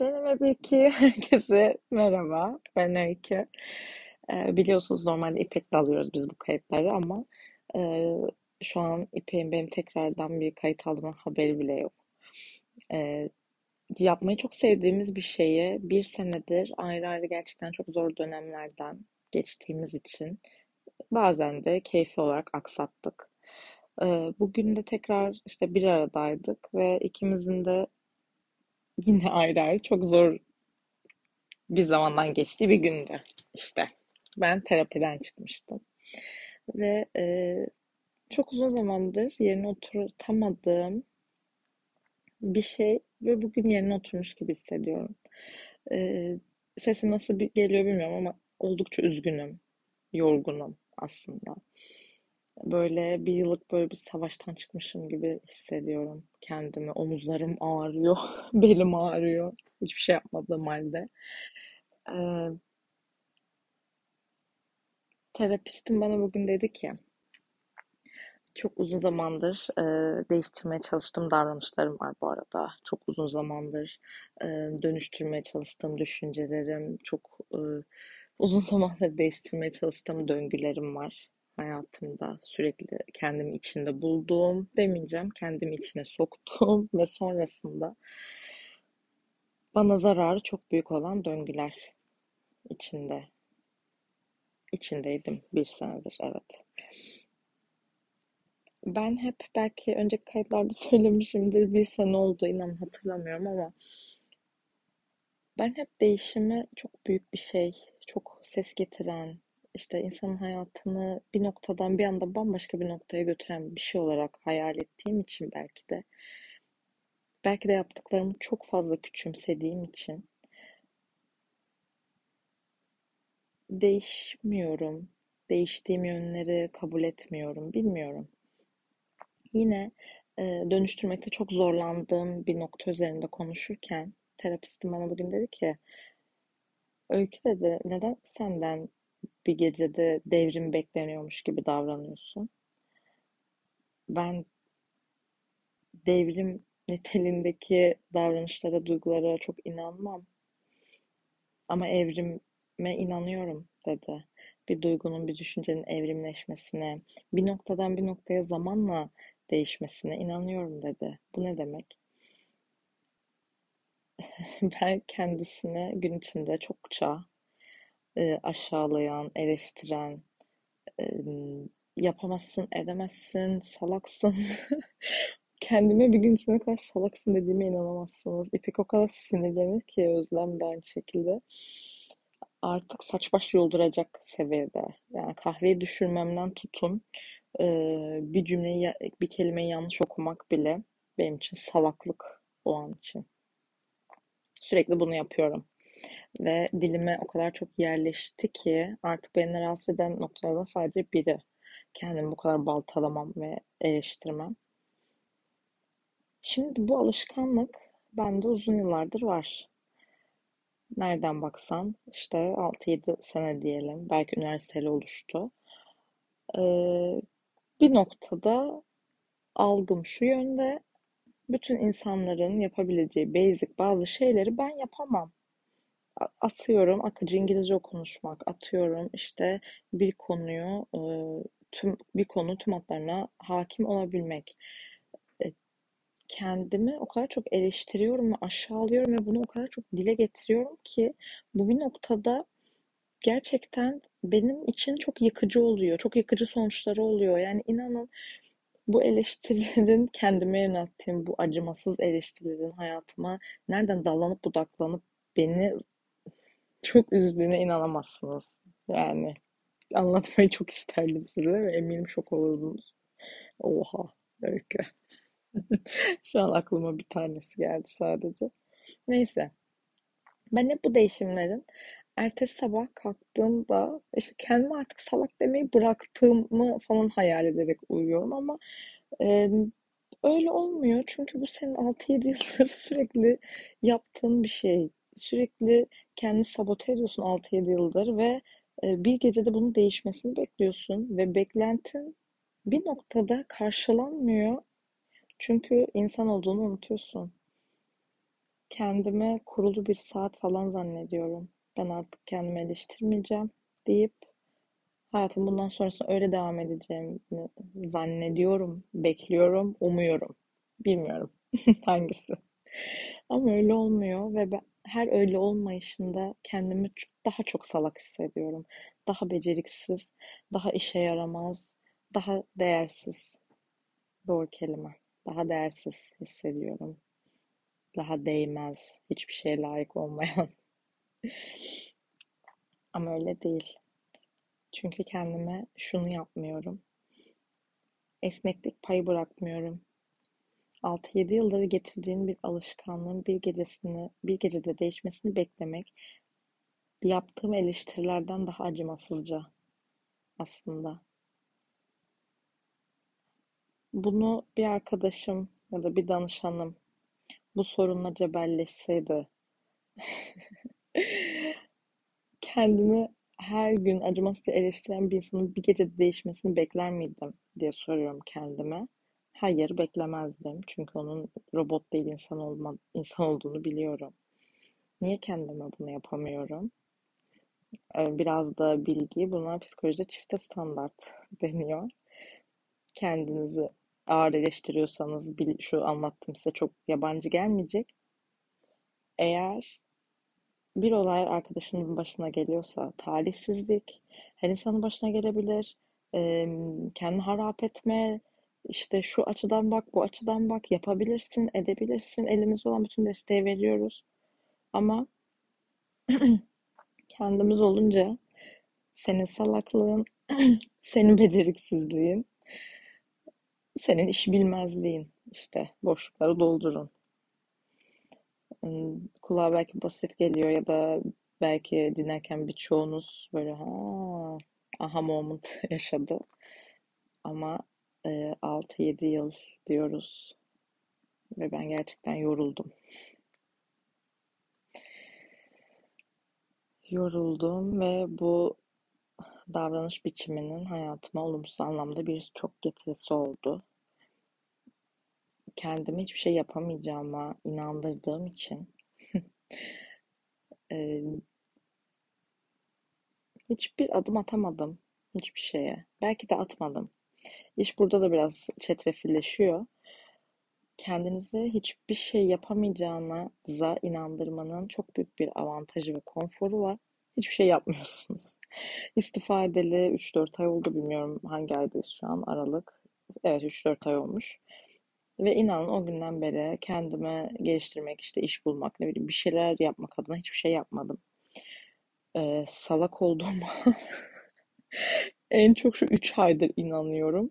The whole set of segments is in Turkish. Deneme 1-2 herkese merhaba. Ben Öykü. Biliyorsunuz normalde ipekle alıyoruz biz bu kayıtları ama e, şu an ipeğin benim tekrardan bir kayıt aldığımın haberi bile yok. E, Yapmayı çok sevdiğimiz bir şeyi bir senedir ayrı ayrı gerçekten çok zor dönemlerden geçtiğimiz için bazen de keyfi olarak aksattık. Bugün de tekrar işte bir aradaydık ve ikimizin de yine ayrı ayrı çok zor bir zamandan geçtiği bir gündü. İşte ben terapiden çıkmıştım. Ve çok uzun zamandır yerine oturtamadığım bir şey ve bugün yerine oturmuş gibi hissediyorum. Sesi nasıl geliyor bilmiyorum ama oldukça üzgünüm, yorgunum aslında. Böyle bir yıllık böyle bir savaştan çıkmışım gibi hissediyorum kendimi. Omuzlarım ağrıyor, belim ağrıyor. Hiçbir şey yapmadığım halde. Ee, Terapistim bana bugün dedi ki, çok uzun zamandır değiştirmeye çalıştığım davranışlarım var bu arada. Çok uzun zamandır dönüştürmeye çalıştığım düşüncelerim, çok uzun zamandır değiştirmeye çalıştığım döngülerim var. Hayatımda sürekli kendimi içinde bulduğum, demeyeceğim kendimi içine soktuğum ve sonrasında bana zararı çok büyük olan döngüler içindeydim bir senedir, evet. Ben hep belki önceki kayıtlarda söylemişimdir, bir sene oldu inan hatırlamıyorum ama ben hep değişimi çok büyük bir şey, çok ses getiren, İşte insanın hayatını bir noktadan bir anda bambaşka bir noktaya götüren bir şey olarak hayal ettiğim için belki de yaptıklarımı çok fazla küçümsediğim için değişmiyorum. Değiştiğim yönleri kabul etmiyorum. Bilmiyorum. Yine dönüştürmekte çok zorlandığım bir nokta üzerinde konuşurken terapistim bana bugün dedi ki, Öykü dedi, neden senden bir gecede devrim bekleniyormuş gibi davranıyorsun? Ben devrim niteliğindeki davranışlara, duygulara çok inanmam. Ama evrime inanıyorum dedi. Bir duygunun, bir düşüncenin evrimleşmesine, bir noktadan bir noktaya zamanla değişmesine inanıyorum dedi. Bu ne demek? Ben kendisine gün içinde çokça aşağılayan, eleştiren, yapamazsın, edemezsin, salaksın. Kendime bir gün içine kadar salaksın dediğime inanamazsınız. İpek o kadar sinirlenir ki, Özlem de aynı şekilde. Artık saç baş yolduracak seviyede. Yani kahveyi düşürmemden tutun, bir cümleyi, bir kelimeyi yanlış okumak bile benim için salaklık o an için. Sürekli bunu yapıyorum. Ve dilime o kadar çok yerleşti ki artık beni rahatsız eden noktalardan sadece biri. Kendimi bu kadar baltalamam ve eleştirmem. Şimdi bu alışkanlık bende uzun yıllardır var. Nereden baksan işte 6-7 sene diyelim. Belki üniversiteyle oluştu. Bir noktada algım şu yönde. Bütün insanların yapabileceği basic bazı şeyleri ben yapamam. Atıyorum akıcı İngilizce konuşmak, atıyorum işte bir konuyu, tüm hatlarına hakim olabilmek. Kendimi o kadar çok eleştiriyorum ve aşağılıyorum ve bunu o kadar çok dile getiriyorum ki bu bir noktada gerçekten benim için çok yıkıcı oluyor. Çok yıkıcı sonuçları oluyor. Yani inanın bu eleştirilerin, kendime yönelttiğim bu acımasız eleştirilerin hayatıma nereden dallanıp budaklanıp beni çok üzdüğüne inanamazsınız. Yani anlatmayı çok isterdim size ve eminim şok olurdunuz. Oha, Öykü. Şu an aklıma bir tanesi geldi sadece. Neyse. Ben hep bu değişimlerin ertesi sabah kalktığımda işte kendime artık salak demeyi bıraktığımı falan hayal ederek uyuyorum ama öyle olmuyor. Çünkü bu senin 6-7 yıldır sürekli yaptığın bir şey. Sürekli kendini sabote ediyorsun 6-7 yıldır ve bir gecede bunun değişmesini bekliyorsun ve beklentin bir noktada karşılanmıyor çünkü insan olduğunu unutuyorsun. kendimi kurulu bir saat falan zannediyorum. Ben artık kendimi eleştirmeyeceğim deyip hayatım bundan sonrasında öyle devam edeceğimi zannediyorum, bekliyorum, umuyorum. Bilmiyorum hangisi. Ama öyle olmuyor ve ben her öyle olmayışında kendimi daha çok salak hissediyorum. Daha beceriksiz, daha işe yaramaz, daha değersiz. Doğru kelime. Daha değersiz hissediyorum. Daha değmez. Hiçbir şeye layık olmayan. Ama öyle değil. Çünkü kendime şunu yapmıyorum. Esneklik payı bırakmıyorum. 6-7 yıldır getirdiğin bir alışkanlığın bir gecede değişmesini beklemek yaptığım eleştirilerden daha acımasızca aslında. Bunu bir arkadaşım ya da bir danışanım bu sorunla cebelleşseydi kendini her gün acımasızca eleştiren bir insanın bir gecede değişmesini bekler miydim diye soruyorum kendime. Hayır, beklemezdim. Çünkü onun robot değil insan olduğunu biliyorum. Niye kendime bunu yapamıyorum? Biraz da bilgi. Buna psikolojide çifte standart deniyor. Kendinizi ağır eleştiriyorsanız şu anlattım size çok yabancı gelmeyecek. Eğer bir olay arkadaşınızın başına geliyorsa talihsizlik, her insanın başına gelebilir, kendini harap etme, İşte şu açıdan bak, bu açıdan bak, yapabilirsin, edebilirsin. Elimizde olan bütün desteği veriyoruz. Ama kendimiz olunca senin salaklığın, senin beceriksizliğin, senin iş bilmezliğin, işte boşlukları doldurun. Kulağa belki basit geliyor ya da belki dinlerken birçoğunuz böyle aha moment yaşadı. Ama 6-7 yıl diyoruz ve ben gerçekten yoruldum. Yoruldum ve bu davranış biçiminin hayatıma olumsuz anlamda birçok getirisi oldu. Kendimi hiçbir şey yapamayacağıma inandırdığım için hiçbir adım atamadım hiçbir şeye. Belki de atmadım. İş burada da biraz çetrefilleşiyor. Kendinizi hiçbir şey yapamayacağınıza inandırmanın çok büyük bir avantajı ve konforu var. Hiçbir şey yapmıyorsunuz. İstifa edeli 3-4 ay oldu, bilmiyorum hangi aydayız şu an, Aralık. Evet, 3-4 ay olmuş. Ve inanın o günden beri kendime geliştirmek, işte iş bulmak, ne bileyim bir şeyler yapmak adına hiçbir şey yapmadım. Salak olduğum en çok şu 3 aydır inanıyorum.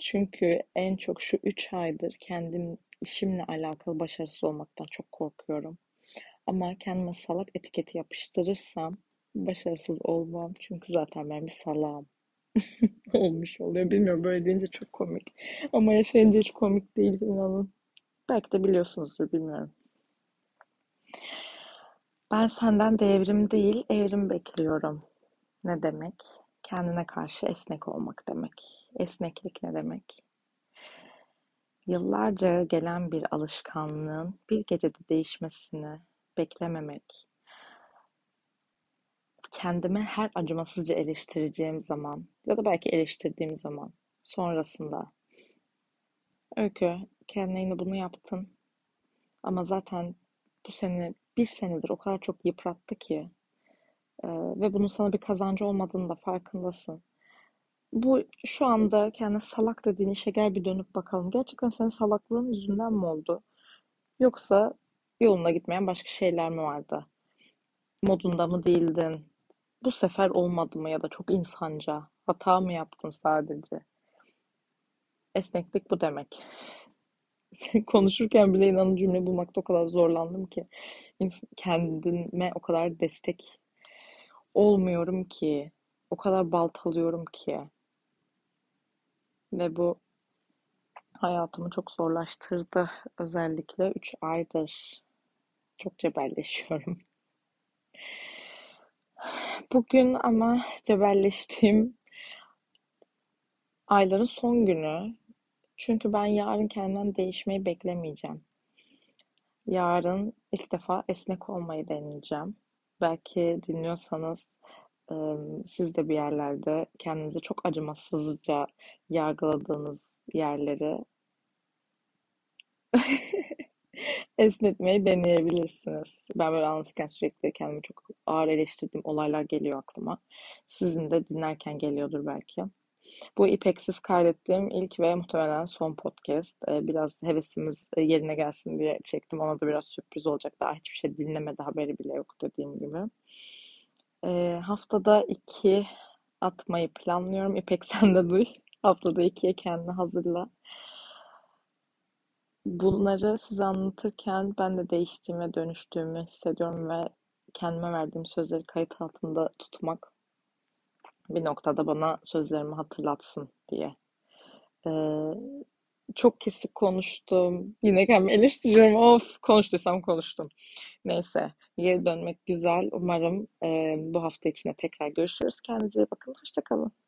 Çünkü en çok şu 3 aydır kendim işimle alakalı başarısız olmaktan çok korkuyorum. Ama kendime salak etiketi yapıştırırsam başarısız olmam. Çünkü zaten ben bir salağım olmuş oluyor. Bilmiyorum, böyle deyince çok komik. Ama yaşayınca hiç komik değil, inanın. Belki de biliyorsunuzdur, bilmiyorum. Ben senden devrim değil, evrim bekliyorum. Ne demek? Kendine karşı esnek olmak demek. Esneklik ne demek? Yıllarca gelen bir alışkanlığın bir gecede değişmesini beklememek. Kendime her acımasızca eleştireceğim zaman ya da belki eleştirdiğim zaman sonrasında Öykü, kendine yine bunu yaptın ama zaten bu seni bir senedir o kadar çok yıprattı ki ve bunun sana bir kazancı olmadığını da farkındasın. Bu şu anda kendine salak dediğin işe gel bir dönüp bakalım. Gerçekten senin salaklığın yüzünden mi oldu? Yoksa yoluna gitmeyen başka şeyler mi vardı? Modunda mı değildin? Bu sefer olmadı mı ya da çok insanca? Hata mı yaptın sadece? Esneklik bu demek. Konuşurken bile inanın cümle bulmakta o kadar zorlandım ki. Kendime o kadar destek olmuyorum ki. O kadar baltalıyorum ki. Ve bu hayatımı çok zorlaştırdı. Özellikle 3 aydır çok cebelleşiyorum. Bugün ama cebelleştiğim ayların son günü. Çünkü ben yarın kendimden değişmeyi beklemeyeceğim. Yarın ilk defa esnek olmayı deneyeceğim. Belki dinliyorsanız siz de bir yerlerde kendinizi çok acımasızca yargıladığınız yerleri esnetmeyi deneyebilirsiniz. Ben böyle anlatırken sürekli kendimi çok ağır eleştirdiğim olaylar geliyor aklıma. Sizin de dinlerken geliyordur belki. Bu İpek'siz kaydettiğim ilk ve muhtemelen son podcast. Biraz hevesimiz yerine gelsin diye çektim. Ona da biraz sürpriz olacak. Daha hiçbir şey dinlemedi, haberi bile yok dediğim gibi. Haftada 2 atmayı planlıyorum. İpek sen de duy. Haftada 2'ye kendini hazırla. Bunları size anlatırken ben de değiştiğimi ve dönüştüğümü hissediyorum ve kendime verdiğim sözleri kayıt altında tutmak bir noktada bana sözlerimi hatırlatsın diye. Çok kesik konuştum. Yine kendimi eleştiriyorum. Of, konuştuysam konuştum. Neyse, geri dönmek güzel. Umarım bu hafta içinde tekrar görüşürüz. Kendinize iyi bakın. Hoşça kalın.